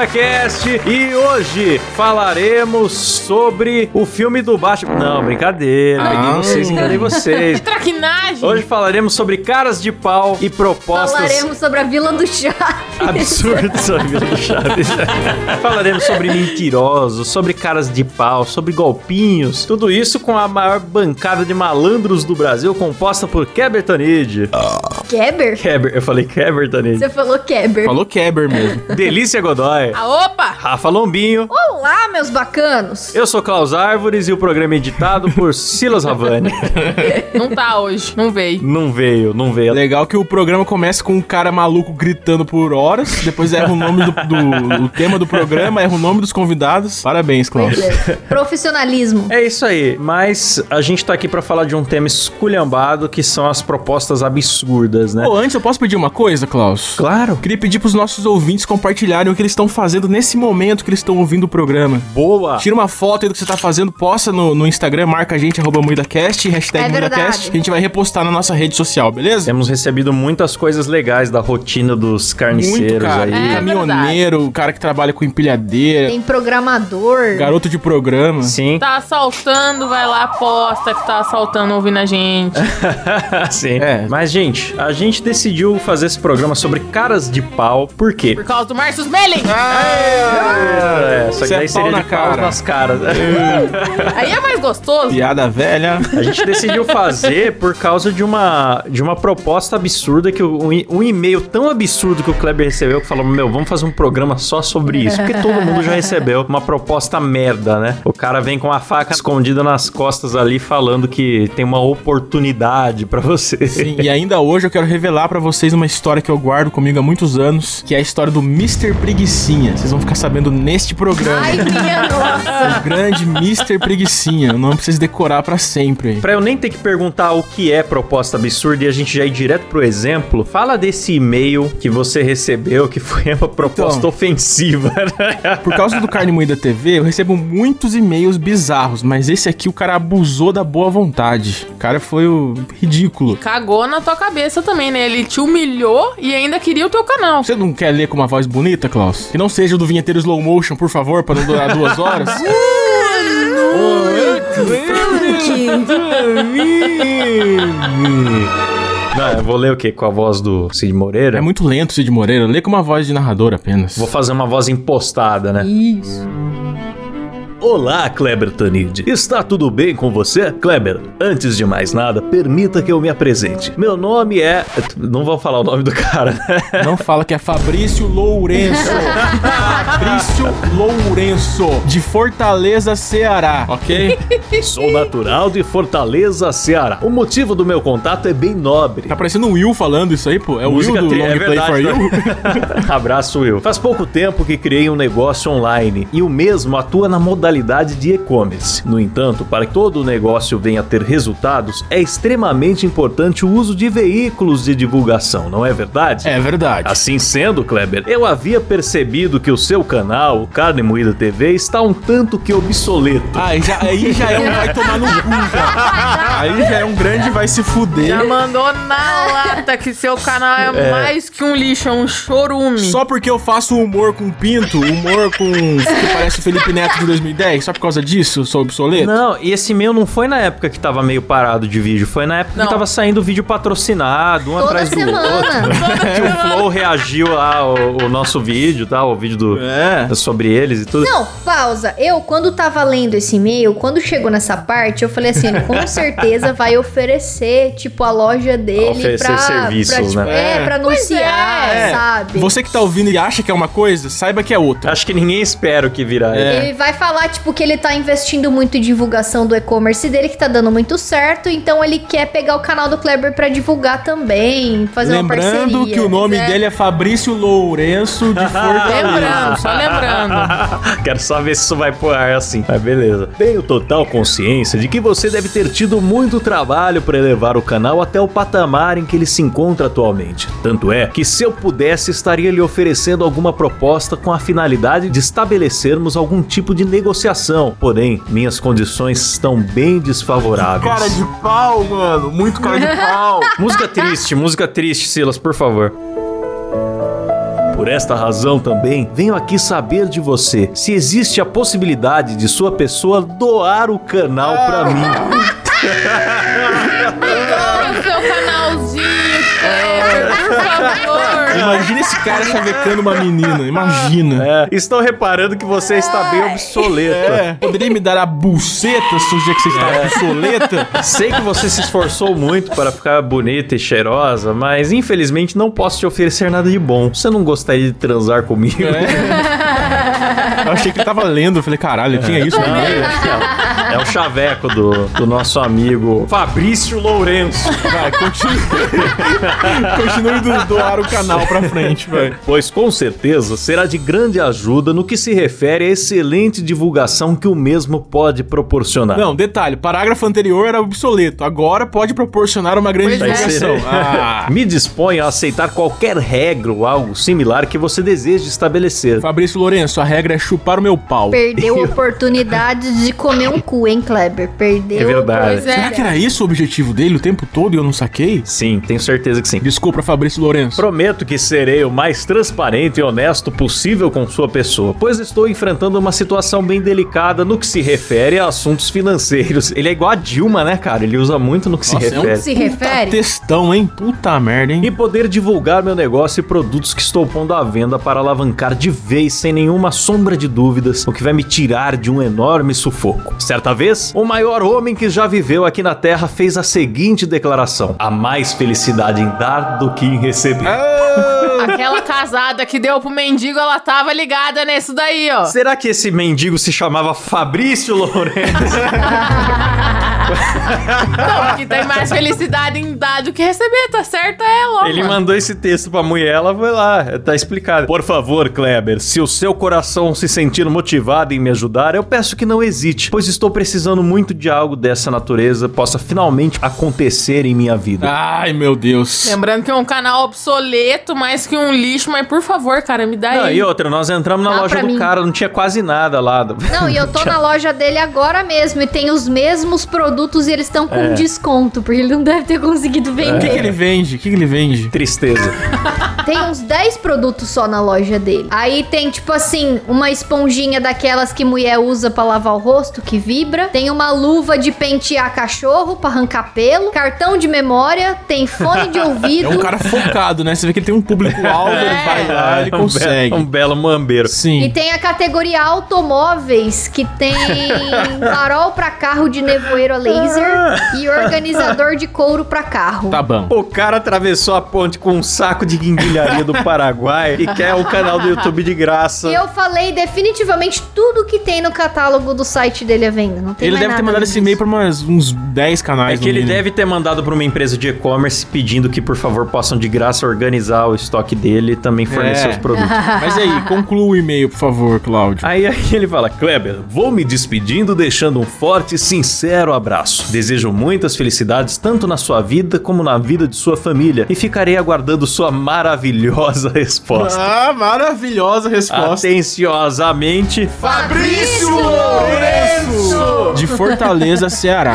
MoidaCast e hoje falaremos sobre o filme do Baixo... Não, brincadeira, enganei vocês. Traquinagem! Hoje falaremos sobre caras de pau e propostas... Falaremos sobre a Vila do Chaves. Absurdo sobre a Vila do Chaves. Falaremos sobre mentirosos, sobre caras de pau, sobre golpinhos, tudo isso com a maior bancada de malandros do Brasil, composta por Kleber Tonid. Kleber? Kleber, eu falei Kleber Tonid. Você falou Kleber. Falou Kleber mesmo. Delícia Godoy. Ah, opa! Rafa Lombinho. Olá, meus bacanos. Eu sou Klaus Árvores e o programa é editado por Silas Ravani. Não tá hoje, não veio. Legal que o programa começa com um cara maluco gritando por horas, depois erra o nome do tema do programa, erra o nome dos convidados. Parabéns, Klaus. Profissionalismo. É isso aí, mas a gente tá aqui pra falar de um tema esculhambado que são as propostas absurdas, né? Pô, antes eu posso pedir uma coisa, Klaus? Claro. Queria pedir pros nossos ouvintes compartilharem o que eles estão fazendo nesse momento que eles estão ouvindo o programa. Boa! Tira uma foto aí do que você tá fazendo, posta no Instagram, marca a gente, @moidacast, #moidacast, que a gente vai repostar na nossa rede social, beleza? Temos recebido muitas coisas legais da rotina dos carniceiros. Muito, cara. Aí. É, caminhoneiro, o cara que trabalha com empilhadeira. Tem programador. Garoto de programa. Sim. Tá assaltando, vai lá, posta que tá assaltando ouvindo a gente. Sim. É, mas gente, a gente decidiu fazer esse programa sobre caras de pau, por quê? Por causa do Marcos Melling. Só que daí seria de pau nas caras. Aí é mais gostoso. Piada velha. A gente decidiu fazer por causa de uma proposta absurda, que um e-mail tão absurdo que o Kleber recebeu, que falou, meu, vamos fazer um programa só sobre isso, porque todo mundo já recebeu uma proposta merda, né? O cara vem com a faca escondida nas costas ali, falando que tem uma oportunidade pra você. Sim, e ainda hoje eu quero revelar pra vocês uma história que eu guardo comigo há muitos anos, que é a história do Mr. Preguicinha. Vocês vão ficar sabendo neste programa. Ai, minha nossa! O grande Mr. Preguicinha. Eu não preciso decorar pra sempre. Pra eu nem ter que perguntar o que é proposta absurda e a gente já ir direto pro exemplo, fala desse e-mail que você recebeu, que foi uma proposta ofensiva. Por causa do Carne Moída TV, eu recebo muitos e-mails bizarros, mas esse aqui o cara abusou da boa vontade. O cara foi ridículo. Cagou na tua cabeça também, né? Ele te humilhou e ainda queria o teu canal. Você não quer ler com uma voz bonita, Klaus? Que não seja o do vinheteiro slow motion, por favor, pra não durar 2 horas. Não, eu vou ler o quê? Com a voz do Cid Moreira? É muito lento o Cid Moreira. Lê com uma voz de narrador apenas. Vou fazer uma voz impostada, né? Isso. Olá, Kleber Tonid. Está tudo bem com você? Kleber, antes de mais nada, permita que eu me apresente. Meu nome é... Não vou falar o nome do cara. Não fala que é Fabrício Lourenço. Fabrício Lourenço, de Fortaleza, Ceará, ok? Sou natural de Fortaleza, Ceará. O motivo do meu contato é bem nobre. Tá parecendo o Will falando isso aí, pô. É o Will do Long Play for you. Abraço, Will. Faz pouco tempo que criei um negócio online e o mesmo atua na modalidade de e-commerce. No entanto, para que todo o negócio venha a ter resultados, é extremamente importante o uso de veículos de divulgação, não é verdade? É verdade. Assim sendo, Kleber, eu havia percebido que o seu canal, o Carne Moída TV, está um tanto que obsoleto. Aí já é um vai tomar no cu, já. Aí já é um grande vai se fuder. Já mandou na lata que seu canal é mais que um lixo, é um chorume. Só porque eu faço humor com pinto, humor com... que parece o Felipe Neto de 2010, só por causa disso, eu sou obsoleto? Não, e esse meu não foi na época que tava meio parado de vídeo, foi na época que tava saindo vídeo patrocinado, um toda atrás semana. Do outro. Que o Flow reagiu lá ao nosso vídeo, tá? O vídeo sobre eles e tudo. Não, pausa. Eu, quando tava lendo esse e-mail, quando chegou nessa parte, eu falei assim, ele com certeza vai oferecer, tipo, a loja dele oferecer pra... Oferecer serviços, pra, tipo, né? Pra anunciar, sabe? Você que tá ouvindo e acha que é uma coisa, saiba que é outra. Acho que ninguém espera o que virá. Ele vai falar, tipo, que ele tá investindo muito em divulgação do e-commerce dele, que tá dando muito certo, então ele quer pegar o canal do Kleber pra divulgar também, fazer uma parceria. Lembrando que o nome dele é Fabrício Lourenço de Fortaleza. Lembrando, só lembrando. Quero só ver se isso vai pro ar assim. Mas beleza. Tenho total consciência de que você deve ter tido muito trabalho pra elevar o canal até o patamar em que ele se encontra atualmente. Tanto é que se eu pudesse, estaria lhe oferecendo alguma proposta com a finalidade de estabelecermos algum tipo de negociação, porém, minhas condições estão bem desfavoráveis. Cara de pau, mano, muito cara de pau. Música triste, Silas, por favor. Por esta razão também, venho aqui saber de você se existe a possibilidade de sua pessoa doar o canal pra mim. O seu canalzinho, Kleber, por favor. Imagina esse cara chavecando uma menina, imagina. Estão reparando que você está bem obsoleta. Poderia me dar a buceta se o dia que você está obsoleta? Sei que você se esforçou muito para ficar bonita e cheirosa, mas infelizmente não posso te oferecer nada de bom. Você não gostaria de transar comigo? Eu achei que ele tava lendo, eu falei, caralho, quem é isso? Não, é o chaveco do nosso amigo Fabrício Lourenço. Vai, continue doar o canal pra frente, velho. Pois com certeza será de grande ajuda no que se refere à excelente divulgação que o mesmo pode proporcionar. Não, detalhe, parágrafo anterior era obsoleto, agora pode proporcionar uma grande divulgação. Me disponho a aceitar qualquer regra ou algo similar que você deseje estabelecer. Fabrício Lourenço, a regra é chupar o meu pau. Perdeu a oportunidade de comer um cu, hein, Kleber? Perdeu. É verdade. Será que era isso o objetivo dele o tempo todo e eu não saquei? Sim, tenho certeza que sim. Desculpa, Fabrício Lourenço. Prometo que serei o mais transparente e honesto possível com sua pessoa, pois estou enfrentando uma situação bem delicada no que se refere a assuntos financeiros. Ele é igual a Dilma, né, cara? Ele usa muito no que se refere. É um puta textão, hein? Puta merda, hein? E poder divulgar meu negócio e produtos que estou pondo à venda para alavancar de vez sem nenhuma sombra de dúvidas, o que vai me tirar de um enorme sufoco. Certa vez, o maior homem que já viveu aqui na Terra fez a seguinte declaração: há mais felicidade em dar do que em receber. Aquela casada que deu pro mendigo, ela tava ligada nisso daí, ó. Será que esse mendigo se chamava Fabrício Lourenço? Não, que tem mais felicidade em dar do que receber, tá certa ela. Ele mandou esse texto pra mulher, ela foi lá, tá explicado. Por favor, Kleber, se o seu coração se sentir motivado em me ajudar, eu peço que não hesite, pois estou precisando muito de algo dessa natureza possa finalmente acontecer em minha vida. Ai, meu Deus. Lembrando que é um canal obsoleto, mais que um lixo, mas por favor, cara, me dá aí. E outra, nós entramos na loja do cara, não tinha quase nada lá. Não, e eu tô na loja dele agora mesmo e tem os mesmos produtos e eles estão com desconto, porque ele não deve ter conseguido vender. O que ele vende? Tristeza. Tem uns 10 produtos só na loja dele. Aí tem, tipo assim, uma esponjinha daquelas que mulher usa pra lavar o rosto, que vibra. Tem uma luva de pentear cachorro pra arrancar pelo. Cartão de memória. Tem fone de ouvido. É um cara focado, né? Você vê que ele tem um público-alvo, ele vai lá, ele consegue. Um belo mambeiro. Sim. E tem a categoria automóveis, que tem farol pra carro de nevoeiro a laser e organizador de couro pra carro. Tá bom. O cara atravessou a ponte com um saco de guindilharia do Paraguai e quer o canal do YouTube de graça. Eu falei definitivamente tudo que tem no catálogo do site dele à venda. Não tem ele mais deve ter mandado esse e-mail pra uns 10 canais. É que ele deve ter mandado pra uma empresa de e-commerce pedindo que, por favor, possam de graça organizar o estoque dele e também fornecer os produtos. Mas aí, conclua o e-mail, por favor, Cláudio. Aí ele fala: Kleber, vou me despedindo deixando um forte e sincero abraço. Desejo muitas felicidades tanto na sua vida como na vida de sua família e ficarei aguardando sua maravilhosa resposta. Ah, maravilhosa resposta. Atenciosamente, Fabrício Lourenço! De Fortaleza, Ceará.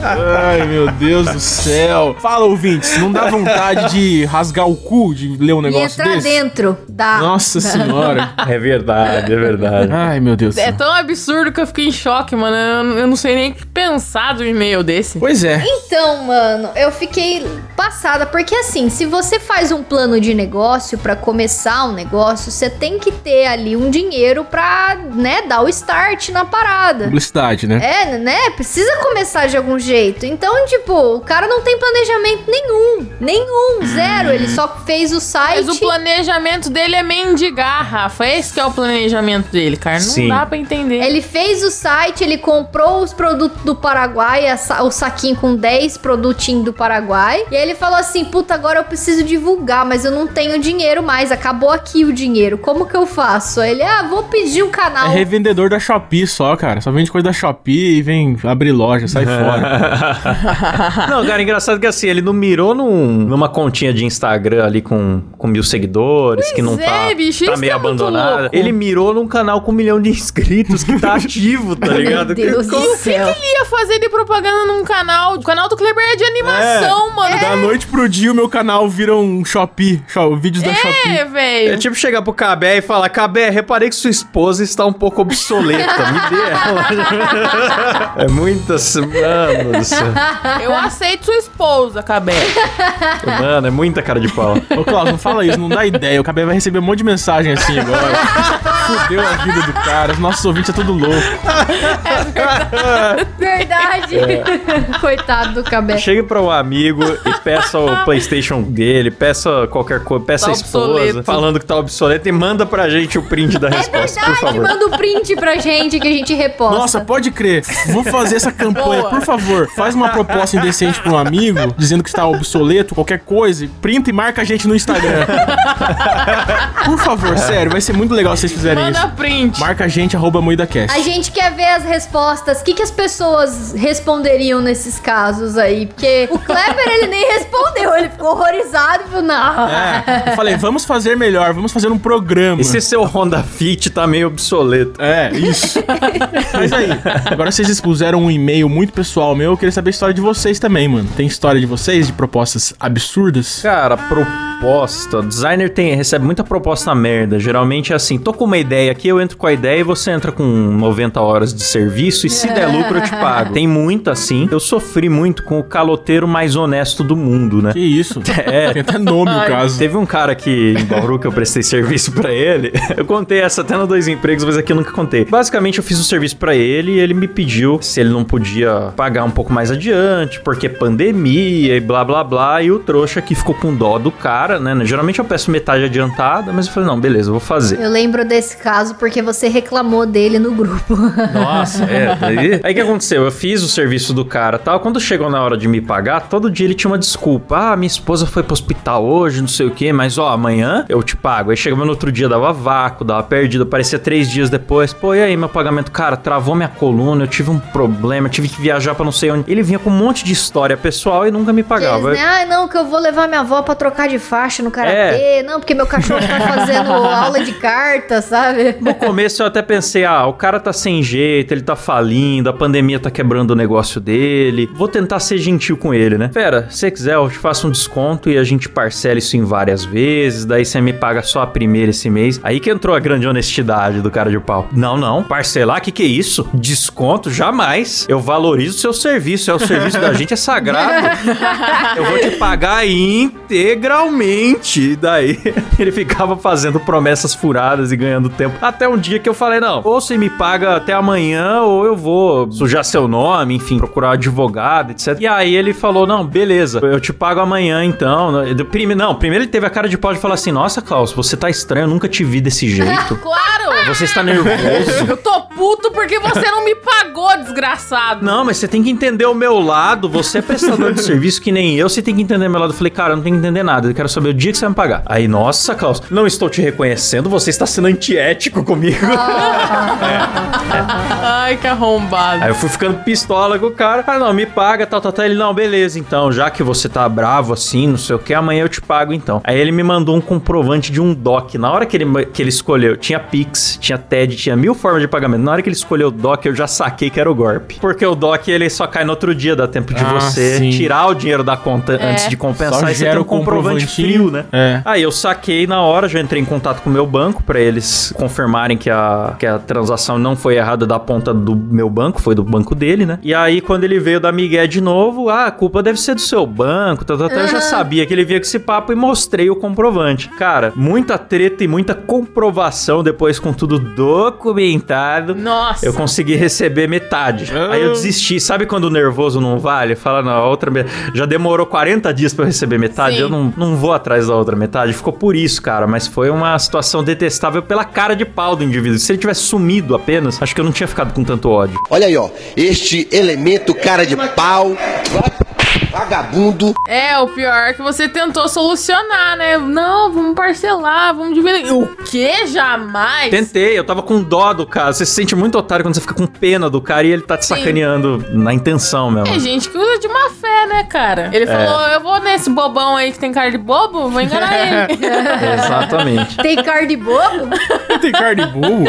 Ai, meu Deus do céu. Fala, ouvintes, não dá vontade de rasgar o cu de ler um negócio desse? E entrar dentro da... Nossa senhora. É verdade. Ai, meu Deus do céu. É tão absurdo que eu fiquei em choque, mano. Eu não sei nem o que pensar do e-mail desse. Pois é. Então, mano, eu fiquei passada, porque assim, se você faz um plano de negócio pra começar um negócio, você tem que ter ali um dinheiro pra, né, dar o start na parada. Publicidade, né? É, né? Precisa começar de algum jeito. Então, tipo, o cara não tem planejamento nenhum, zero. Ele só fez o site. Mas o planejamento dele é mendigar, Rafa. Esse que é o planejamento dele, cara. Não dá pra entender. Ele fez o site, ele comprou os produtos do Paraguai, o saquinho com 10 produtinhos do Paraguai. E aí ele falou assim, puta, agora eu preciso divulgar, mas eu não tenho dinheiro mais, acabou aqui o dinheiro, como que eu faço? Aí ele, vou pedir um canal. É revendedor da Shopee só, cara, só vende coisa da Shopee e vem abrir loja, sai fora. Não, cara, engraçado que assim, ele não mirou numa continha de Instagram ali com 1.000 seguidores, pois que não bicho, tá meio abandonada. Ele mirou num canal com 1 milhão de inscritos que tá ativo, tá ligado? Meu Deus, como céu. O que ele ia fazer de propaganda num canal? O canal do Kleber é de animação, mano. Da noite pro dia, o meu canal vira um Shopee. Vídeos da Shopee. É, velho. É tipo chegar pro Cabé e falar, Cabé, reparei que sua esposa está um pouco obsoleta. Me dê ela. É muitas... Mano do céu. Eu aceito sua esposa, Cabé. Mano, é muita cara de pau. Ô, Klaus, não fala isso, não dá ideia. O Cabé vai receber um monte de mensagem assim agora. Fudeu a vida do cara. Os nossos ouvintes é tudo louco. É verdade. Verdade. É. Coitado do Cabé. Chega pra um amigo e peça o PlayStation dele, peça qualquer coisa, peça tá a esposa, obsoleto. Falando que tá obsoleto, e manda pra gente o print da resposta, verdade, por favor. Manda o print pra gente que a gente reposta. Nossa, pode crer. Vou fazer essa campanha. Boa. Por favor, faz uma proposta indecente pra um amigo, dizendo que está obsoleto, qualquer coisa, printa e marca a gente no Instagram. Por favor, sério, vai ser muito legal se vocês fizerem isso. Manda print. Marca a gente, @moidacast. A gente quer ver as respostas. O que as pessoas responderiam nesses casos aí? Porque o Kleber, ele nem respondeu. Ele ficou horrorizado e falou, não. É, eu falei, vamos fazer melhor. Vamos fazer um programa. Esse seu Honda Fit tá meio obsoleto. É, isso. Mas aí, agora vocês expuseram um e-mail muito pessoal meu. Eu queria saber a história de vocês também, mano. Tem história de vocês, de propostas absurdas? Cara, proposta. Designer recebe muita proposta merda. Geralmente é assim, tô com uma ideia aqui, eu entro com a ideia e você entra com 90 horas de serviço e se der lucro eu te pago. Tem muito assim. Eu sofri muito com o caloteiro mais honesto do mundo, né? Que isso? É. Tem até nome o caso. Teve um cara aqui em Bauru que eu prestei serviço pra ele. Eu contei essa até no 2 Empregos, mas aqui eu nunca contei. Basicamente eu fiz o serviço pra ele e ele me pediu se ele não podia pagar um pouco mais adiante, porque pandemia e blá blá blá, e o trouxa aqui ficou com dó do cara, né? Geralmente eu peço metade adiantada, mas eu falei, não, beleza, eu vou fazer. Eu lembro desse caso porque você reclamou dele no grupo. Nossa, é. Aí o que aconteceu? Eu fiz o serviço do cara e tal. Quando chegou na hora de me pagar, todo dia ele tinha uma desculpa. Ah, minha esposa foi pro hospital hoje, não sei o quê, mas ó, amanhã eu te pago. Aí chegava no outro dia, dava vácuo, dava perdido, aparecia 3 dias depois. Pô, e aí meu pagamento? Cara, travou minha coluna, eu tive um problema, eu tive que viajar pra não sei onde. Ele vinha com um monte de história pessoal e nunca me pagava. Diz, né? Ah, não, que eu vou levar minha avó pra trocar de faixa no karatê. Não, porque meu cachorro tá fazendo aula de carta, sabe? No começo eu até pensei, ah, o cara tá sem jeito, ele tá falindo, a pandemia tá quebrando o negócio dele, vou tentar ser gentil com ele, né? Pera, se você quiser eu te faço um desconto e a gente parcela isso em várias vezes, daí você me paga só a primeira esse mês. Aí que entrou a grande honestidade do cara de pau. Não, parcelar, que é isso? Desconto? Jamais. Eu valorizo o seu serviço, é o serviço da gente, é sagrado. Eu vou te pagar integralmente. E daí ele ficava fazendo promessas furadas e ganhando tempo. Até um dia que eu falei, não, ou você me paga até amanhã, ou eu vou sujar seu nome, enfim, procurar um advogado, etc. E aí ele falou, não, beleza, eu te pago amanhã, então. Primeiro ele teve a cara de pau de falar assim, nossa, Klaus, você tá estranho, eu nunca te vi desse jeito. Claro! Você está nervoso. Eu tô puto porque você não me pagou, desgraçado. Não, mas você tem que entender o meu lado, você é prestador de serviço que nem eu, você tem que entender o meu lado. Eu falei, cara, eu não tenho que entender nada, eu quero saber o dia que você vai me pagar. Aí, nossa, Klaus, não estou te reconhecendo, você está sendo antiético comigo. Ai, que arrombado. Aí eu fui ficando pistola com o cara. Ah, não, me paga, tal. Ele, não, beleza, então, já que você tá bravo assim, não sei o que, amanhã eu te pago, então. Aí ele me mandou um comprovante de um DOC. Na hora que ele escolheu, tinha Pix, tinha TED, tinha 1000 formas de pagamento. Na hora que ele escolheu o DOC, eu já saquei que era o golpe. Porque o DOC, ele só cai no outro dia, dá tempo de você tirar o dinheiro da conta antes de compensar. Só e você tem um comprovante frio, né? É. Aí eu saquei na hora, já entrei em contato com o meu banco pra eles confirmarem que a transação não foi errada da ponta do meu banco, foi do banco dele, né? E aí, quando ele veio da migué de novo, a culpa deve ser do seu banco, Eu já sabia que ele vinha com esse papo e mostrei o comprovante. Cara, muita treta e muita comprovação depois com tudo documentado. Nossa! Eu consegui receber metade. Aí eu desisti. Sabe quando o nervoso não vale? Fala, não, a outra metade... Já demorou 40 dias pra eu receber metade, eu não vou atrás da outra metade. Ficou por isso, cara, mas foi uma situação detestável pela cara de pau do indivíduo. Se ele tivesse sumido apenas, acho que eu não tinha ficado com tanto ódio. Olha aí, ó, este elemento cara de pau... Vagabundo. É, o pior é que você tentou solucionar, né? Não, vamos parcelar, vamos diminuir. O quê? Jamais? Tentei, eu tava com dó do cara. Você se sente muito otário quando você fica com pena do cara e ele tá te sacaneando na intenção mesmo. É gente que usa de má fé, quer, né, cara? Ele falou, eu vou nesse bobão aí que tem cara de bobo, vou enganar ele. Exatamente. Tem cara de bobo? Tem cara de bobo?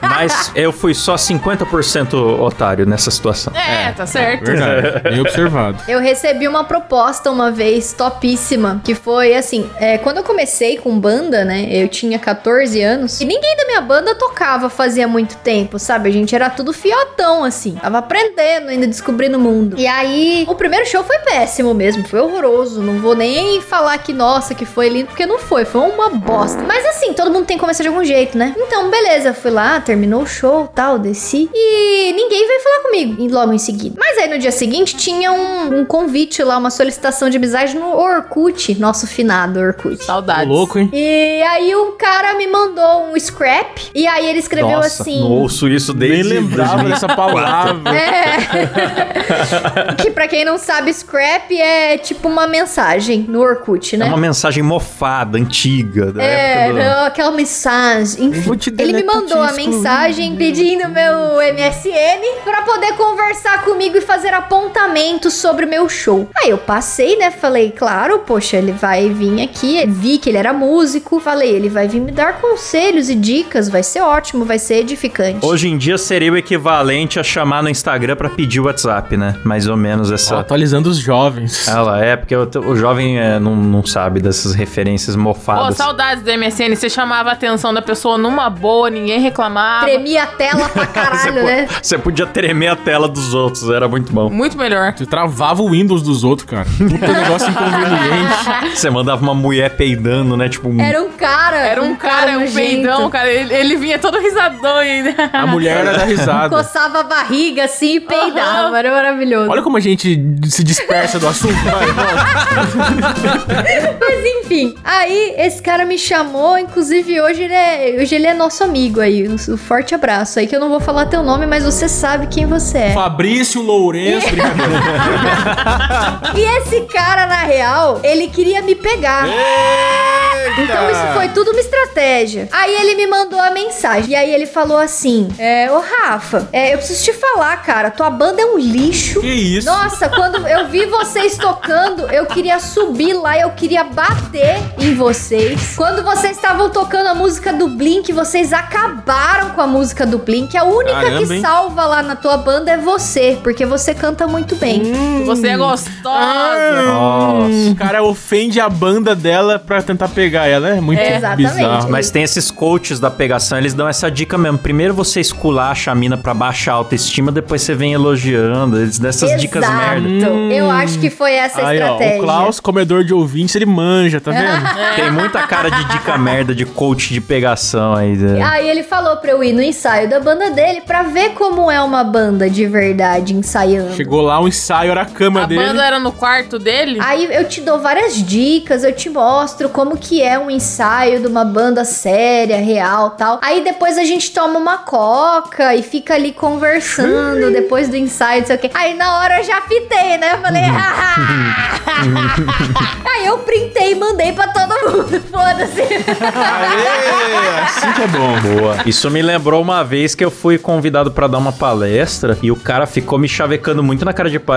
Mas eu fui só 50% otário nessa situação. Tá certo. Verdade, bem observado. Eu recebi uma proposta uma vez topíssima, que foi assim, quando eu comecei com banda, né, eu tinha 14 anos, e ninguém da minha banda tocava fazia muito tempo, sabe? A gente era tudo fiotão, assim. Tava aprendendo, ainda descobrindo o mundo. E aí, o primeiro show foi péssimo mesmo, foi horroroso. Não vou nem falar que, nossa, que foi lindo, porque não foi. Foi uma bosta. Mas assim, todo mundo tem que começar de algum jeito, né? Então, beleza, fui lá, terminou o show, tal, desci. E ninguém veio falar comigo logo em seguida. Mas aí, no dia seguinte, tinha um convite lá, uma solicitação de amizade no Orkut. Nosso finado Orkut. Saudades. Louco, hein? E aí, o cara me mandou um scrap. E aí, ele escreveu assim... Nossa, não ouço isso desde... Nem lembrava dessa palavra. Que pra quem não sabe, scrap é tipo uma mensagem no Orkut, né? É uma mensagem mofada, antiga. Da época aquela mensagem. Enfim, ele me mandou a mensagem pedindo meu MSN pra poder conversar comigo e fazer apontamento sobre o meu show. Aí eu passei, né? Falei, claro, poxa, ele vai vir aqui. Vi que ele era músico. Falei, ele vai vir me dar conselhos e dicas. Vai ser ótimo, vai ser edificante. Hoje em dia seria o equivalente a chamar no Instagram pra pedir o WhatsApp, né? Mais ou menos essa... atualizando os jovens. Ela porque o jovem não sabe dessas referências mofadas. Pô, saudades do MSN. Você chamava a atenção da pessoa numa boa, ninguém reclamava. Tremia a tela pra caralho, né? Você podia tremer a tela dos outros, era muito bom. Muito melhor. Você travava o Windows dos outros, cara. Puta negócio inconveniente. Você mandava uma mulher peidando, né? Tipo... Era um cara. Era um cara, um peidão, cara. Ele vinha todo risadão ainda. A mulher era da risada. Coçava a barriga assim e peidava. Era maravilhoso. Olha como a gente se dispersa do assunto. Mas enfim, aí esse cara me chamou, inclusive hoje ele é nosso amigo aí, um forte abraço aí, que eu não vou falar teu nome, mas você sabe quem você é. Fabrício Lourenço. E esse cara, na real, ele queria me pegar. Então isso foi tudo uma estratégia. Aí ele me mandou a mensagem, e aí ele falou assim, ô Rafa, eu preciso te falar, cara, tua banda é um lixo. Que isso? Nossa, quando eu vi vocês tocando, eu queria subir lá, eu queria bater em vocês. Quando vocês estavam tocando a música do Blink, vocês acabaram com a música do Blink. A única que salva lá na tua banda é você, porque você canta muito bem. Você é gostosa. Nossa. O cara ofende a banda dela pra tentar pegar ela, é muito bizarro. Mas tem esses coaches da pegação, eles dão essa dica mesmo. Primeiro você esculacha a mina pra baixar a autoestima, depois você vem elogiando. Eles dão essas dicas merda. Eu acho que foi essa a estratégia. Ó, o Klaus, comedor de ouvintes, ele manja, tá vendo? Tem muita cara de dica merda, de coach de pegação aí. Né? Aí ele falou pra eu ir no ensaio da banda dele pra ver como é uma banda de verdade ensaiando. Chegou lá, o ensaio era a cama dele. A banda era no quarto dele? Aí eu te dou várias dicas, eu te mostro como que é um ensaio de uma banda séria, real, tal. Aí depois a gente toma uma coca e fica ali conversando depois do ensaio, não sei o quê. Aí na hora eu já fitei, né? Eu falei, Aí eu printei e mandei pra todo mundo, foda-se. Aê, assim que é bom. Boa. Isso me lembrou uma vez que eu fui convidado pra dar uma palestra e o cara ficou me chavecando muito na cara de pau,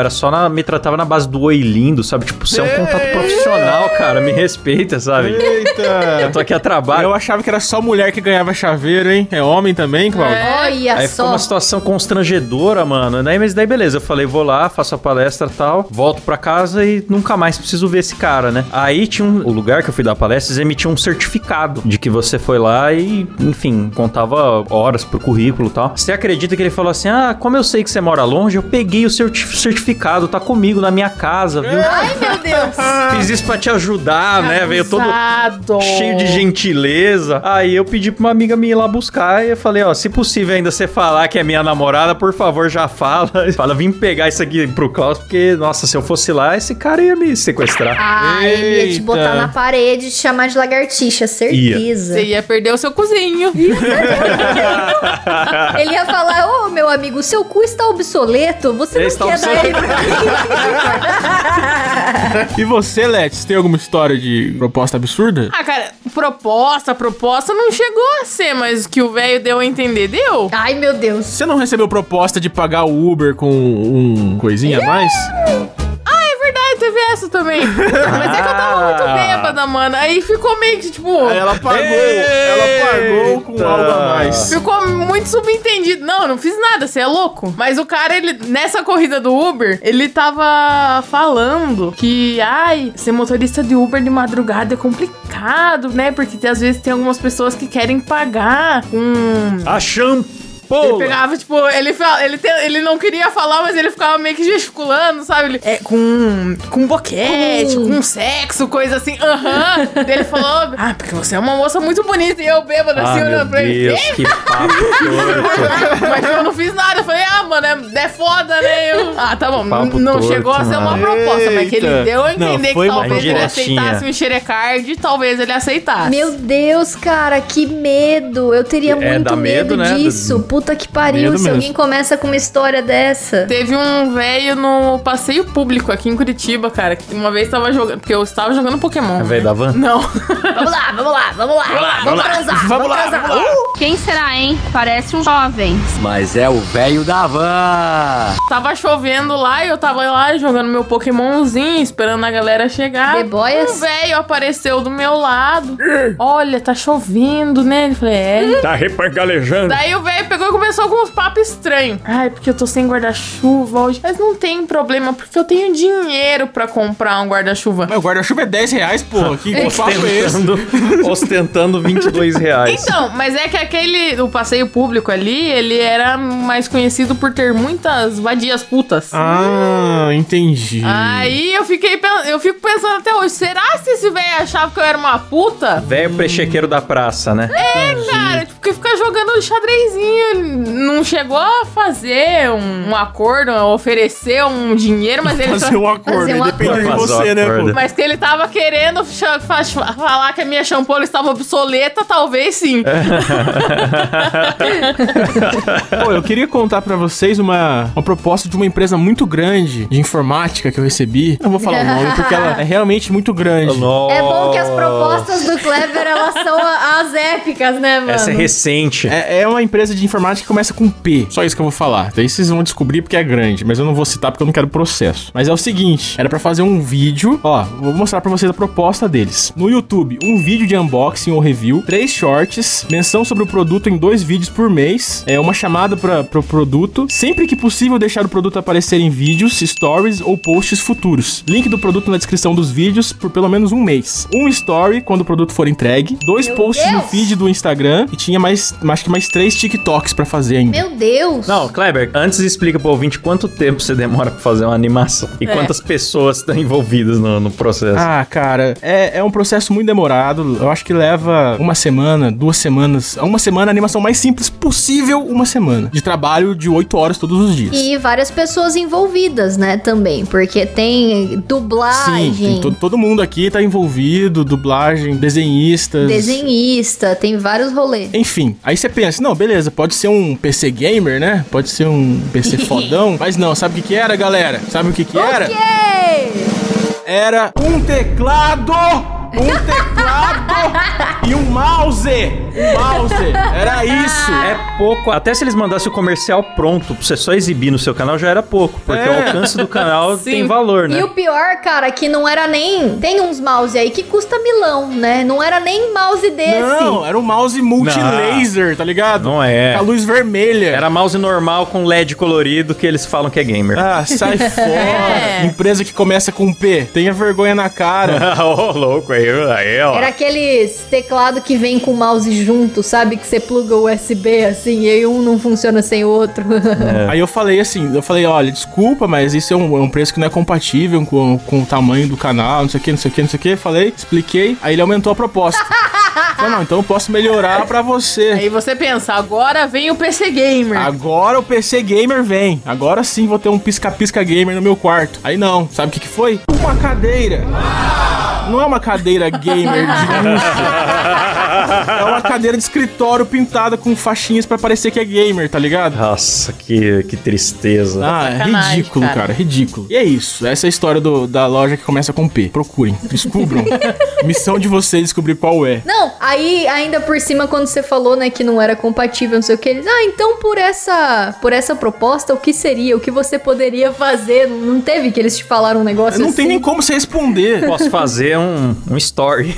me tratava na base do oi lindo, sabe? Tipo, você é um contato profissional, cara, me respeita, sabe? Eita. Eu tô aqui a trabalho. Eu achava que era só mulher que ganhava chaveiro, hein? É homem também, Cláudio? Olha aí só. Ficou uma situação constrangedora, mano, né? Mas daí beleza, eu falei, vou lá, faço a palestra e tal, volto pra casa e nunca mais preciso ver esse cara, né? Aí tinha o lugar que eu fui dar palestra, eles emitiam um certificado de que você foi lá e, enfim, contava horas pro currículo e tal. Você acredita que ele falou assim, como eu sei que você mora longe, eu peguei o seu certificado, tá comigo na minha casa, viu? Ai, meu Deus! Fiz isso pra te ajudar, né? Veio todo cheio de gentileza. Aí eu pedi pra uma amiga minha ir lá buscar e eu falei, se possível ainda você falar que é minha namorada, por favor, já fala. Fala, vim pegar isso aqui pro Klaus, porque, nossa, se eu fosse lá, esse cara ia me sequestrar. Ele ia te botar na parede e te chamar de lagartixa, certeza. Você ia perder o seu cozinho. Ele ia falar, meu amigo, seu cu está obsoleto, você não quer dar ele pra mim. E você, Let's, tem alguma história de proposta absurda? Cara, proposta não chegou a ser, mas que o velho deu a entender, deu? Ai, meu Deus. Você não recebeu proposta de pagar o Uber com um coisinha a mais? Ah, é verdade. processo também. Mas é que eu tava muito bêbada, mano. Aí ficou meio que, tipo... Aí ela pagou com algo a mais. Ficou muito subentendido. Não, não fiz nada, você é louco. Mas o cara, ele, nessa corrida do Uber, ele tava falando que, ai, ser motorista de Uber de madrugada é complicado, né? Porque às vezes tem algumas pessoas que querem pagar com... A champanhe. Pô, ele pegava, tipo, ele não queria falar, mas ele ficava meio que gesticulando, sabe? Ele, com boquete, com sexo, coisa assim. Aham. Daí ele falou, ah, porque você é uma moça muito bonita. E eu bêbado assim, olhando pra ele. Deus, que papo. Mas eu não fiz nada. Eu falei, ah, mano, é foda, né? Ah, tá bom. Não chegou a ser uma proposta, mas que ele deu a entender que talvez ele aceitasse o xerecard, talvez ele aceitasse. Meu Deus, cara, que medo. Eu teria muito medo disso. Puta que pariu, medo se alguém começa com uma história dessa. Teve um velho no passeio público aqui em Curitiba, cara, que uma vez tava jogando, porque eu estava jogando Pokémon. É velho da van? Não. Vamos lá. Quem será, hein? Parece um jovem. Mas é o velho da van. Tava chovendo lá e eu tava lá jogando meu Pokémonzinho, esperando a galera chegar. Um velho apareceu do meu lado. Olha, tá chovendo, né? Ele falou, tá repangalejando. Daí o velho pegou e começou com uns papos estranhos. Ai, porque eu tô sem guarda-chuva hoje. Mas não tem problema, porque eu tenho dinheiro pra comprar um guarda-chuva. Mas o guarda-chuva é 10 reais, porra. Que papo é esse? Ostentando 22 reais. Então, mas é que o passeio público ali, ele era mais conhecido por ter muitas vadias putas. Ah, entendi. Aí eu fico pensando até hoje, será que esse velho achava que eu era uma puta? Velho prechequeiro da praça, né? É, entendi. Cara, porque fica jogando xadrezinho. Não chegou a fazer um acordo, oferecer um dinheiro, mas ele... Fazer um acordo, depende de você, né? Mas que ele tava querendo falar que a minha champola estava obsoleta, talvez sim. Pô, eu queria contar pra vocês uma proposta de uma empresa muito grande de informática que eu recebi. Não vou falar o nome, porque ela é realmente muito grande. Oh, é bom que as propostas do Kleber, elas são as épicas, né, mano? Essa é recente. É uma empresa de informática que começa com P. Só isso que eu vou falar. Daí vocês vão descobrir porque é grande, mas eu não vou citar porque eu não quero processo. Mas é o seguinte, era pra fazer um vídeo, ó, vou mostrar pra vocês a proposta deles. No YouTube, um vídeo de unboxing ou review, 3 shorts, menção sobre o produto em 2 vídeos por mês, uma chamada pro produto, sempre que possível deixar o produto aparecer em vídeos, stories ou posts futuros. Link do produto na descrição dos vídeos por pelo menos um mês. Um story quando o produto for entregue, 2 posts no feed do Instagram e tinha mais, acho que mais 3 TikToks pra fazer ainda. Meu Deus! Não, Kleber, antes explica pro ouvinte quanto tempo você demora pra fazer uma animação e quantas pessoas estão envolvidas no processo. Ah, cara, é um processo muito demorado. Eu acho que leva 1 semana, 2 semanas, uma semana, a animação mais simples possível, 1 semana. De trabalho de 8 horas todos os dias. E várias pessoas envolvidas, né, também, porque tem dublagem. Sim, tem todo mundo aqui tá envolvido, dublagem, desenhistas. Desenhista, tem vários rolês. Enfim, aí você pensa, não, beleza, pode ser um PC gamer, né? Pode ser um PC fodão. Mas não, sabe o que era, galera? Sabe o que era? Era um teclado! Um teclado e um mouse. Era isso. É pouco. Até se eles mandassem o comercial pronto pra você só exibir no seu canal, já era pouco. Porque o alcance do canal tem valor, né? E o pior, cara, que não era nem... Tem uns mouse aí que custa milão, né? Não era nem mouse desse. Não, era um mouse multi-laser, tá ligado? Não é. Com a luz vermelha. Era mouse normal com LED colorido que eles falam que é gamer. Ah, sai fora. Empresa que começa com P. Tenha vergonha na cara. Louco aí. Era aqueles teclado que vem com o mouse junto, sabe? Que você pluga o USB, assim, e aí um não funciona sem o outro. É. Aí eu falei assim, olha, desculpa, mas isso é um preço que não é compatível com o tamanho do canal, não sei o que. Falei, expliquei, aí ele aumentou a proposta. Falei, não, então eu posso melhorar pra você. Aí você pensa, agora vem o PC Gamer. Agora o PC Gamer vem. Agora sim vou ter um pisca-pisca gamer no meu quarto. Aí não, sabe o que foi? Uma cadeira. Não é uma cadeira gamer de luxo. É uma cadeira de escritório pintada com faixinhas pra parecer que é gamer, tá ligado? Nossa, que tristeza. Ah, é ridículo, cara, ridículo. E é isso, essa é a história da loja que começa com P. Procurem, descubram. Missão de vocês descobrir qual é. Não, aí ainda por cima, quando você falou, né, que não era compatível, não sei o que, eles, então por essa proposta, o que seria? O que você poderia fazer? Não teve que eles te falaram um negócio não assim? Não tem nem como você responder. Posso fazer um story.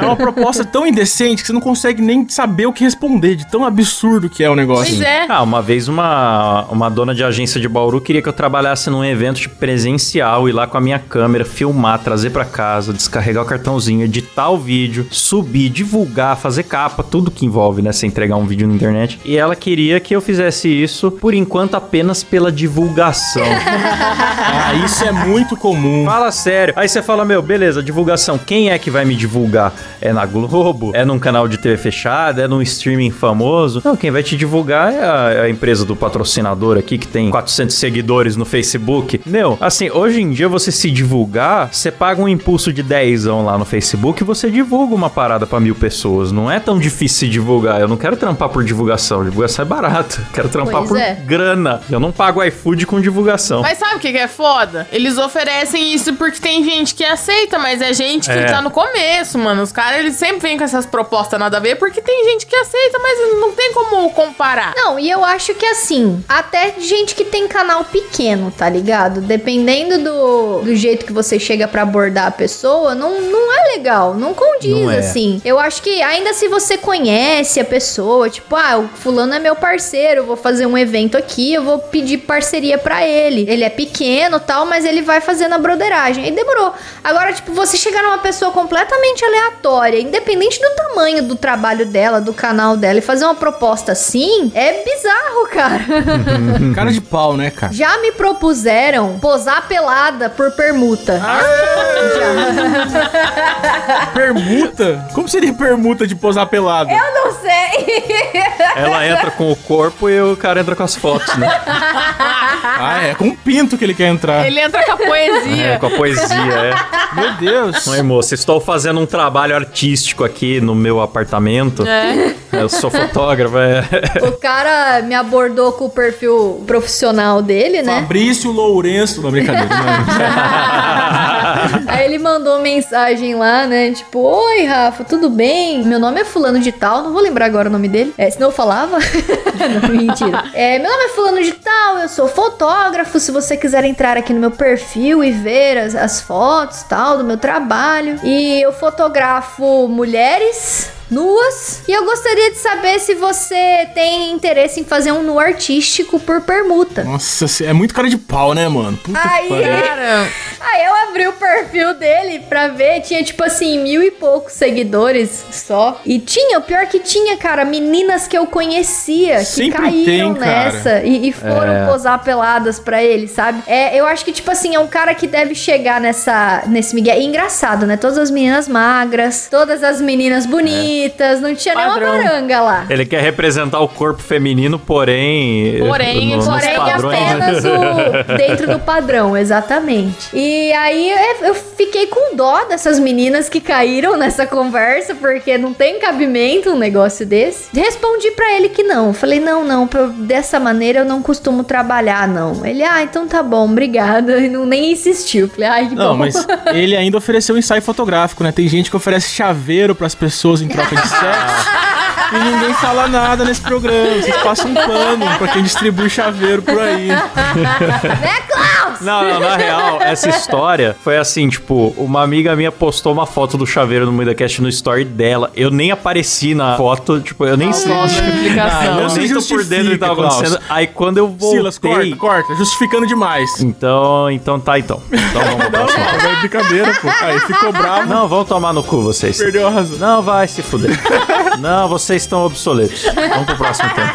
É uma proposta tão indecente que você não consegue nem saber o que responder, de tão absurdo que é o negócio. Pois é. Ah, uma vez uma dona de agência de Bauru queria que eu trabalhasse num evento de presencial, ir lá com a minha câmera, filmar, trazer pra casa, descarregar o cartãozinho, editar o vídeo, subir, divulgar, fazer capa, tudo que envolve, né, você entregar um vídeo na internet. E ela queria que eu fizesse isso, por enquanto, apenas pela divulgação. Ah, isso é muito comum. Fala sério. Aí você fala, meu, beleza, divulgação, quem é que vai me divulgar? É na Globo? É num canal de TV fechada? É num streaming famoso? Não, quem vai te divulgar é a empresa do patrocinador aqui, que tem 400 seguidores no Facebook. Meu, assim, hoje em dia você se divulgar, você paga um impulso de 10 lá no Facebook e você divulga uma parada pra 1.000 pessoas. Não é tão difícil se divulgar. Eu não quero trampar por divulgação. Divulgação é barato. Quero trampar por grana. Eu não pago iFood com divulgação. Mas sabe o que é foda? Eles oferecem isso porque tem gente que aceita, mas é gente que tá no começo, mano. Os caras, eles sempre vêm com essas propostas nada a ver porque tem gente que aceita, mas não tem como comparar. Não, e eu acho que assim, até gente que tem canal pequeno, tá ligado? Dependendo do jeito que você chega pra abordar a pessoa, não é legal, não condiz, não é. Assim. Eu acho que ainda se você conhece a pessoa, tipo, o fulano é meu parceiro, eu vou fazer um evento aqui, eu vou pedir parceria pra ele. Ele é pequeno e tal, mas ele vai fazendo a broderagem. Aí demorou. Agora, tipo, você chegar numa pessoa completamente aleatória, independente do tamanho do trabalho dela, do canal dela, e fazer uma proposta assim, é bizarro, cara. Cara de pau, né, cara? Já me propuseram posar pelada por permuta. Já. Permuta? Como seria permuta de posar pelada? Eu não sei. Ela entra com o corpo e o cara entra com as fotos, né? Ah, é com o pinto que ele quer entrar. Ele entra com a poesia. É, com a poesia, é. Meu Deus. Mãe, moça, estou fazendo um trabalho artístico aqui no meu apartamento. É. Eu sou fotógrafo, é. O cara me abordou com o perfil profissional dele, né? Fabrício Lourenço. Não, brincadeira. Não. Aí ele mandou mensagem lá, né? Tipo, oi, Rafa, tudo bem? Meu nome é fulano de tal, não vou lembrar agora o nome dele. É, senão eu falava. Não, mentira. É, meu nome é fulano de tal, eu sou fotógrafo, se você quiser entrar aqui no meu perfil e ver as fotos, tal, do meu trabalho. E eu fotografo mulheres nuas. E eu gostaria de saber se você tem interesse em fazer um nu artístico por permuta. Nossa, é muito cara de pau, né, mano? Puta aí, que cara. Aí eu abri o perfil dele pra ver. Tinha, tipo assim, 1.000 e poucos seguidores só. E tinha, o pior que tinha, cara, meninas que eu conhecia que sempre caíram nessa e foram posar peladas pra ele, sabe? É, eu acho que, tipo assim, é um cara que deve chegar nesse migué. E engraçado, né? Todas as meninas magras, todas as meninas bonitas. Não tinha nenhuma baranga lá. Ele quer representar o corpo feminino, porém apenas dentro do padrão, exatamente. E aí eu fiquei com dó dessas meninas que caíram nessa conversa, porque não tem cabimento um negócio desse. Respondi pra ele que não. Falei, não, dessa maneira eu não costumo trabalhar, não. Ele, então tá bom, obrigada. E nem insistiu. Falei, que bom. Não, mas ele ainda ofereceu um ensaio fotográfico, né? Tem gente que oferece chaveiro pras pessoas em troca de sexo. E ninguém fala nada nesse programa. Vocês passam um pano pra quem distribui chaveiro por aí. É, Klaus! Não, na real, essa história foi assim, tipo, uma amiga minha postou uma foto do chaveiro no Moidacast no story dela. Eu nem apareci na foto, tipo, eu nem sei. Eu nem tô por dentro do que tava acontecendo. Aí quando eu voltei... Silas, corta, justificando demais. Então tá. Então vamos pra próxima. Não, é brincadeira, pô. Aí ficou bravo. Não, vão tomar no cu vocês. Perdeu a razão. Não, vai se fuder. Não, vocês estão obsoletos. Vamos pro próximo tempo.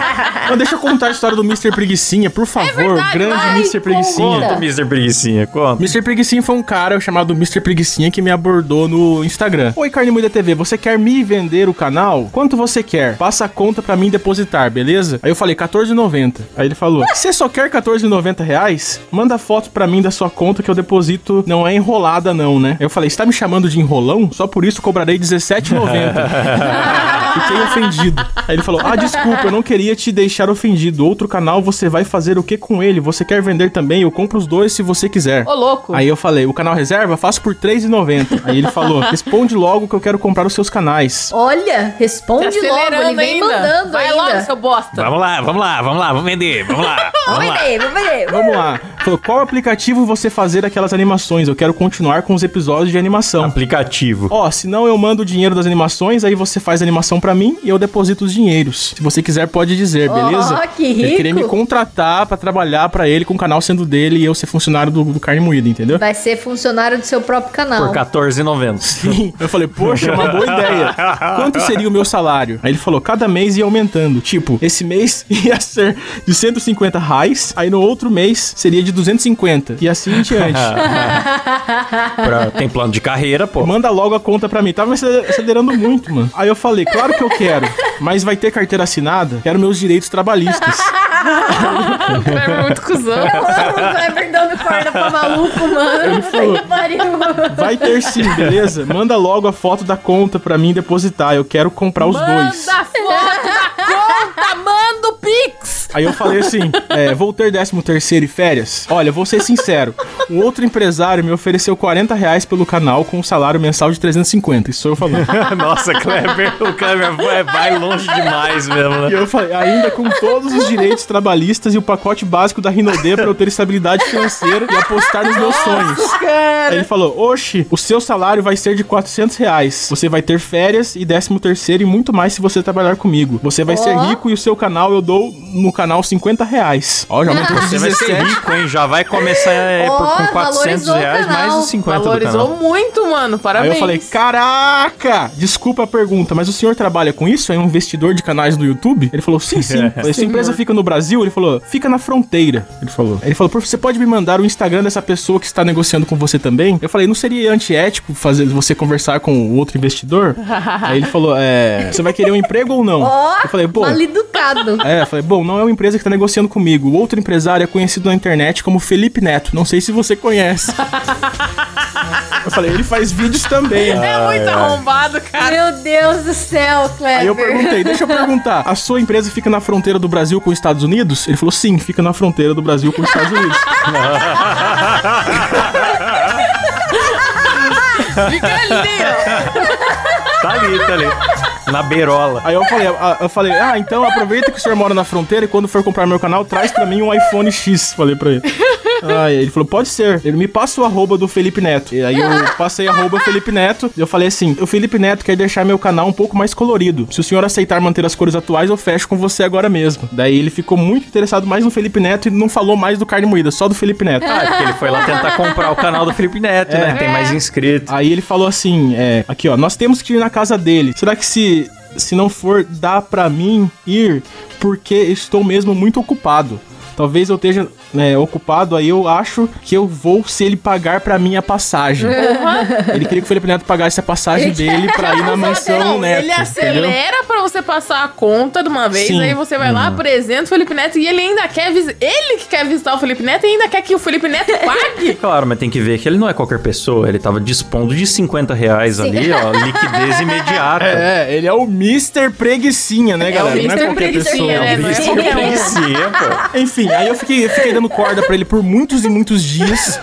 Não, deixa eu contar a história do Mr. Preguicinha, por favor. É verdade, grande Mr. Preguicinha. Conta, Mr. Preguicinha, conta. Mr. Preguicinha foi um cara chamado Mr. Preguicinha que me abordou no Instagram. Oi, Carne Moída TV, você quer me vender o canal? Quanto você quer? Passa a conta pra mim depositar, beleza? Aí eu falei, R$14,90. Aí ele falou, você só quer R$14,90? Manda foto pra mim da sua conta que eu deposito. Não é enrolada não, né? Aí eu falei, você tá me chamando de enrolão? Só por isso cobrarei R$17,90. Fiquei ofendido. Aí ele falou, desculpa, eu não queria te deixar ofendido. Outro canal, você vai fazer o que com ele? Você quer vender também? Eu compro os dois se você quiser. Ô, louco. Aí eu falei, o canal reserva, faço por R$3,90. Aí ele falou, responde logo que eu quero comprar os seus canais. Olha, responde tá logo, ele vem ainda. Mandando vai ainda. Vai logo, seu bosta. Vamos lá, vamos vender, vamos lá. Vamos lá. Falou, qual aplicativo você fazer aquelas animações? Eu quero continuar com os episódios de animação. Aplicativo. Ó, senão eu mando o dinheiro das animações, aí você faz a animação pra mim e eu deposito os dinheiros. Se você quiser, pode dizer, beleza? Ó, que rico. Ele queria me contratar pra trabalhar pra ele com o canal sendo dele e eu ser funcionário do Carne Moída, entendeu? Vai ser funcionário do seu próprio canal. Por R$14,90. Sim. Eu falei, poxa, uma boa ideia. Quanto seria o meu salário? Aí ele falou, cada mês ia aumentando. Tipo, esse mês ia ser de R$150, aí no outro mês seria de R$250. E assim em diante. Tem plano de carreira, pô. Manda logo a conta pra mim. Tava acelerando muito, mano. Aí eu falei, claro que eu quero, mas vai ter carteira assinada? Quero meus direitos trabalhistas. O Kleber é muito cuzão. Eu amo o Kleber dando corda pra maluco, mano. Ele falou, vai ter sim, beleza? Manda logo a foto da conta pra mim depositar. Eu quero comprar os dois. Manda a foto da conta, manda o Pix. Aí eu falei assim, vou ter 13º e férias? Olha, vou ser sincero. Um outro empresário me ofereceu R$40 pelo canal com um salário mensal de R$350. Isso eu falando. Nossa, Kleber. O Kleber vai longe demais mesmo, né? E eu falei, ainda com todos os direitos trabalhistas e o pacote básico da Rinodê pra eu ter estabilidade financeira e apostar nos meus sonhos. Aí ele falou, oxe, o seu salário vai ser de R$400. Você vai ter férias e 13º e muito mais se você trabalhar comigo. Você vai ser rico e o seu canal eu dou no canal R$50. Ó, já aumentou de 17. Você vai ser rico, hein? Já vai começar com R$400 mais os 50 valorizou do canal. Muito, mano. Parabéns. Aí eu falei, caraca! Desculpa a pergunta, mas o senhor trabalha com isso? É um investidor de canais do YouTube? Ele falou, sim. Essa empresa fica no Brasil? Ele falou, fica na fronteira. Ele falou, você pode me mandar o Instagram dessa pessoa que está negociando com você também? Eu falei, não seria antiético fazer você conversar com o outro investidor? Aí ele falou, você vai querer um emprego ou não? Eu falei, bom... mal educado. Não é uma empresa que está negociando comigo. O outro empresário é conhecido na internet como Felipe Neto. Não sei se você conhece. Eu falei, ele faz vídeos também. Muito arrombado, cara. Meu Deus do céu, Kleber. Aí eu perguntei, deixa eu perguntar, a sua empresa fica na fronteira do Brasil com os Estados Unidos? Ele falou, sim, fica na fronteira do Brasil com os Estados Unidos. Fica ali, ó. Tá ali. Na beirola. Aí eu falei, então aproveita que o senhor mora na fronteira e quando for comprar meu canal, traz pra mim um iPhone X. Falei pra ele. Aí ele falou, pode ser. Ele me passa o @ do Felipe Neto. E aí eu passei @ Felipe Neto. E eu falei assim, o Felipe Neto quer deixar meu canal um pouco mais colorido. Se o senhor aceitar manter as cores atuais, eu fecho com você agora mesmo. Daí ele ficou muito interessado mais no Felipe Neto e não falou mais do Carne Moída, só do Felipe Neto. Porque ele foi lá tentar comprar o canal do Felipe Neto, né? Tem mais inscrito. Aí ele falou assim, aqui ó, nós temos que ir na casa dele. Será que se não for, dá pra mim ir? Porque estou mesmo muito ocupado. Talvez eu esteja ocupado, aí eu acho que eu vou se ele pagar pra minha passagem. Ele queria que o Felipe Neto pagasse a passagem dele pra ir na mansão Neto. Ele acelera, entendeu? Pra você passar a conta de uma vez, sim. Aí você vai lá, apresenta o Felipe Neto e ele ainda quer ele que quer visitar o Felipe Neto e ainda quer que o Felipe Neto pague. Claro, mas tem que ver que ele não é qualquer pessoa, ele tava dispondo de R$50 ali, ó, liquidez imediata. Ele é o Mr. Preguicinha, né, galera? Não é qualquer pessoa, é o Mr. Preguicinha, pô. Enfim, aí eu fiquei dando corda pra ele por muitos e muitos dias.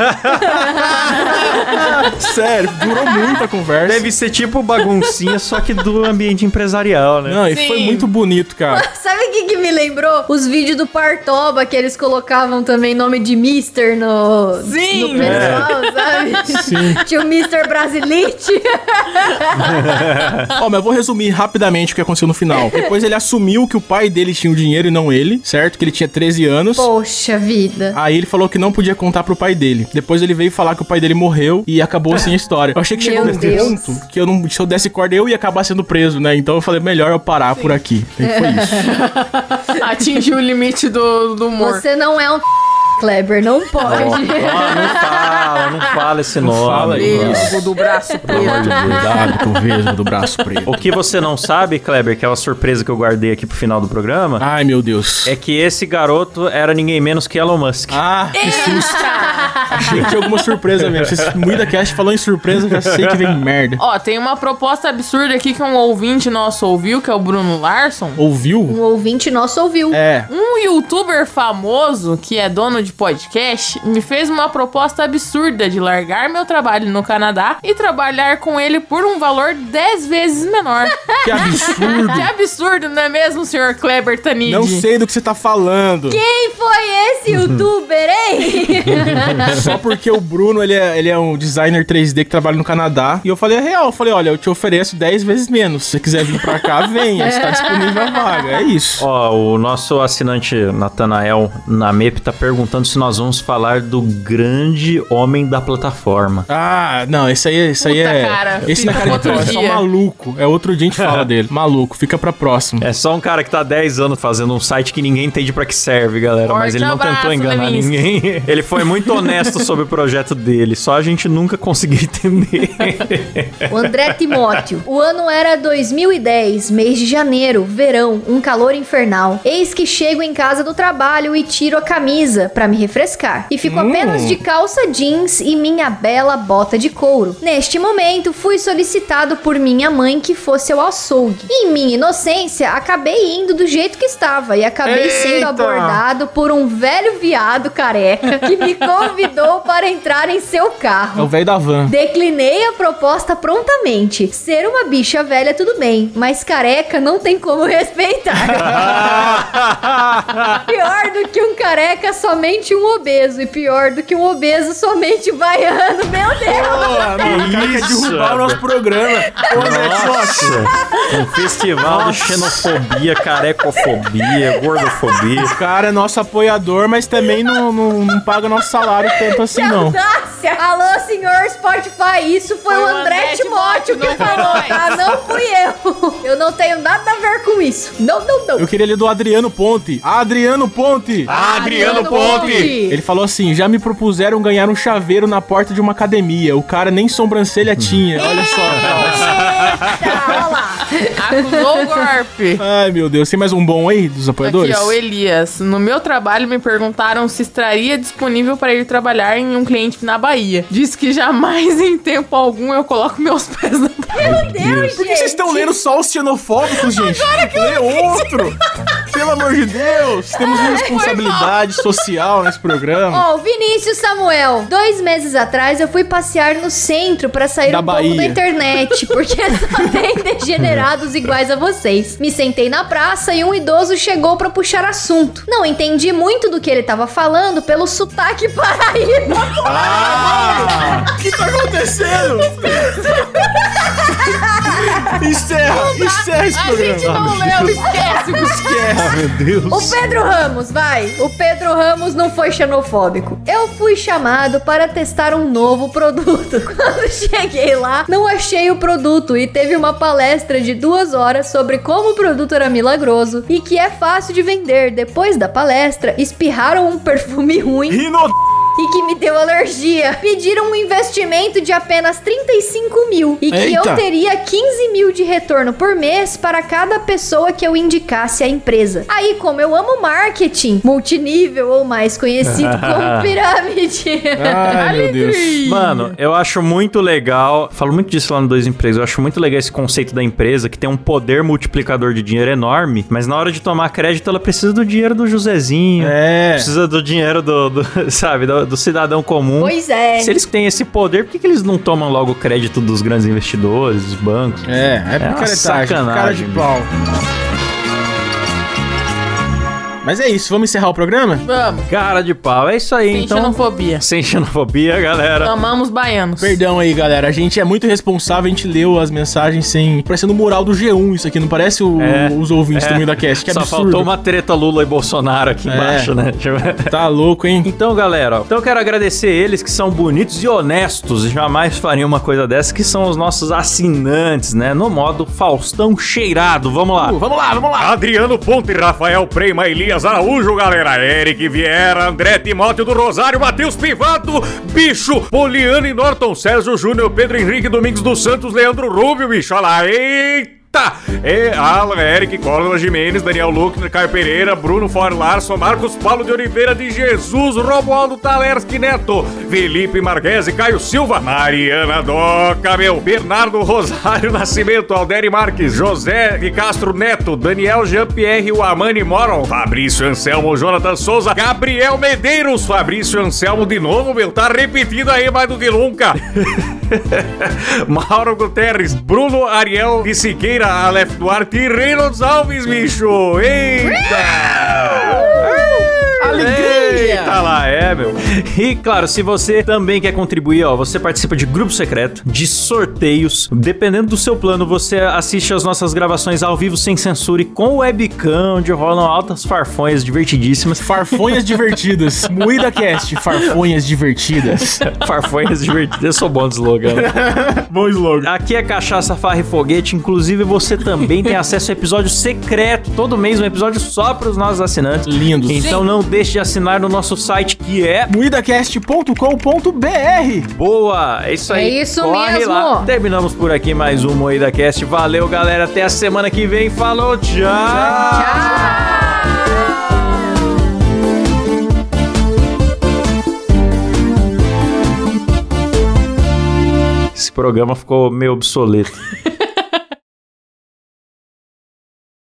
Sério, durou muito a conversa. Deve ser tipo baguncinha, só que do ambiente empresarial, né? Não, e foi muito bonito, cara. Sabe o que me lembrou? Os vídeos do Partoba, que eles colocavam também nome de Mister no pessoal, sabe? Sim. Tinha o Mister Brasilite. Mas eu vou resumir rapidamente o que aconteceu no final. Depois ele assumiu que o pai dele tinha o dinheiro e não ele, certo? Que ele tinha 13 anos. Poxa vida. Aí ele falou que não podia contar pro pai dele. Depois ele veio falar que o pai dele morreu e acabou assim a história. Eu achei que chegou nesse ponto que se eu desse corda, eu ia acabar sendo preso, né? Então eu falei, melhor eu parar por aqui. E foi isso. Atingiu o limite do humor. Você não é um... Kleber, não pode. Não, não fala esse nome. Não fala isso. Do braço preto. Cuidado com o vesgo do braço preto. O que você não sabe, Kleber, que é uma surpresa que eu guardei aqui pro final do programa. Ai, meu Deus. É que esse garoto era ninguém menos que Elon Musk. Ah, que susto. Achei que tinha alguma surpresa mesmo. Se MuidaCast falou em surpresa, eu já sei que vem merda. Ó, tem uma proposta absurda aqui que um ouvinte nosso ouviu, que é o Bruno Larsson. Ouviu? Um ouvinte nosso ouviu. É. Um youtuber famoso, que é dono de podcast, me fez uma proposta absurda de largar meu trabalho no Canadá e trabalhar com ele por um valor 10 vezes menor. Que absurdo. Que absurdo, não é mesmo, senhor Kleber Tonid? Não sei do que você tá falando. Quem foi esse youtuber, hein? Só porque o Bruno, ele é um designer 3D que trabalha no Canadá. E eu falei, é real. Eu falei, olha, eu te ofereço 10 vezes menos. Se você quiser vir pra cá, venha. Está disponível a vaga. É isso. Ó, o nosso assinante Nathanael na MEP tá perguntando se nós vamos falar do grande homem da plataforma. Ah, não. Esse aí é... Cara, esse na Caritória. É só um maluco. É outro dia a gente fala dele. Maluco. Fica pra próxima. É só um cara que tá há 10 anos fazendo um site que ninguém entende pra que serve, galera. Forte mas ele não abraço, tentou enganar ninguém. Ele foi muito honesto sobre o projeto dele, só a gente nunca conseguiu entender. O André Timóteo. O ano era 2010, mês de janeiro, verão, um calor infernal. Eis que chego em casa do trabalho e tiro a camisa pra me refrescar. E fico apenas de calça jeans e minha bela bota de couro. Neste momento, fui solicitado por minha mãe que fosse ao açougue. Em minha inocência, acabei indo do jeito que estava e acabei sendo abordado por um velho viado careca que me convidou para entrar em seu carro. É o velho da van. Declinei a proposta prontamente. Ser uma bicha velha tudo bem, mas careca não tem como respeitar. Pior do que um careca, somente um obeso. E pior do que um obeso, somente um baiano. Meu Deus! Que isso! Derrubar o nosso programa. Nossa! Um festival de xenofobia, carecofobia, gordofobia. O cara é nosso apoiador, mas também não paga nosso salário tanto assim, não. Alô, senhor Spotify, isso foi o André Timóteo que falou, tá? Não fui eu. Eu não tenho nada a ver com isso. Não. Eu queria ler do Adriano Ponte. Adriano Ponte! Ele falou assim, já me propuseram ganhar um chaveiro na porta de uma academia. O cara nem sobrancelha tinha. Olha só. Eita, olha lá. Acusou o golpe. Ai, meu Deus. Tem mais um bom aí dos apoiadores? Aqui, ó, o Elias. No meu trabalho, me perguntaram se estaria disponível para ir trabalhar em um cliente na Bahia. Diz que jamais em tempo algum eu coloco meus pés na Bahia. Meu Deus, gente. Por que vocês estão lendo só os xenofóbicos, gente? Agora que lê outro. Pelo amor de Deus. Temos uma responsabilidade social nesse programa. Ó, o Vinícius Samuel. 2 meses atrás, eu fui passear no centro para sair da Bahia. Pouco da internet, porque só tem degenerado iguais a vocês. Me sentei na praça e um idoso chegou pra puxar assunto. Não entendi muito do que ele tava falando pelo sotaque paraíba. Ah! O que tá acontecendo? Encerra esse programa. A gente não leu, esquece. Ah, meu Deus. O Pedro Ramos, vai. O Pedro Ramos não foi xenofóbico. Eu fui chamado para testar um novo produto. Quando cheguei lá, não achei o produto e teve uma palestra de 2 horas sobre como o produto era milagroso e que é fácil de vender. Depois da palestra, espirraram um perfume ruim e que me deu alergia. Pediram um investimento de apenas 35 mil e que eu teria 15 mil de retorno por mês para cada pessoa que eu indicasse à empresa. Aí, como eu amo marketing multinível ou mais conhecido como pirâmide. Ai, meu Deus. Mano, eu acho muito legal, falo muito disso lá no 2 Empregos, eu acho muito legal esse conceito da empresa que tem um poder multiplicador de dinheiro enorme, mas na hora de tomar crédito ela precisa do dinheiro do Josézinho, precisa do dinheiro sabe, do cidadão comum. Pois é. Se eles têm esse poder, por que eles não tomam logo o crédito dos grandes investidores, dos bancos? É uma sacanagem. Cara de pau. Mas é isso, vamos encerrar o programa? Vamos. Cara de pau, é isso aí. Sem então. Xenofobia. Sem xenofobia, galera. Amamos baianos. Perdão aí, galera. A gente é muito responsável, a gente leu as mensagens sem... Parecendo o mural do G1 isso aqui, não parece os ouvintes do MuidaCast, que é absurdo. Só faltou uma treta Lula e Bolsonaro aqui embaixo, né? Tá louco, hein? Então, galera, eu quero agradecer eles que são bonitos e honestos e jamais fariam uma coisa dessa, que são os nossos assinantes, né? No modo Faustão cheirado. Vamos lá. Adriano Ponte, Rafael Preima, Elias Elias Araújo, galera, Eric Vieira, André Timóteo do Rosário, Matheus Pivato, bicho, Poliane Norton, Sérgio Júnior, Pedro Henrique, Domingos dos Santos, Leandro Rubio, bicho, olha lá, eita! Alan, Eric, Córdoba, Jimenez, Daniel Luckner, Caio Pereira, Bruno Larsson, Marcos Paulo de Oliveira de Jesus, Romualdo Talerski Neto, Felipe Marquese, Caio Silva, Mariana Doca, meu, Bernardo Rosário Nascimento, Alderi Marques, José de Castro Neto, Daniel Jean-Pierre Uamani Moron, Fabrício Anselmo, Jonathan Souza, Gabriel Medeiros, Fabrício Anselmo de novo, meu, tá repetido aí mais do que nunca. Mauro Guterres, Bruno Ariel de Siqueira, Aleph Duarte e Reynolds Alves, bicho! Eita! Alegria! Eita lá, é, meu. E, claro, se você também quer contribuir, ó, você participa de grupo secreto, de sorteios. Dependendo do seu plano, você assiste as nossas gravações ao vivo, sem censura e com webcam, onde rolam altas farfonhas divertidíssimas. Farfonhas divertidas. Moidacast, farfonhas divertidas. Farfonhas divertidas. Eu sou bom de slogan. Bom slogan. Aqui é cachaça, farra e foguete, inclusive você também tem acesso a episódio secreto, todo mês um episódio só para os nossos assinantes. Lindo. Então não deixe de assinar no nosso site, que é moidacast.com.br. Boa, é isso aí. É isso corre mesmo. Lá. Terminamos por aqui mais um Moidacast. Valeu, galera. Até a semana que vem. Falou, tchau. Tchau. Esse programa ficou meio obsoleto.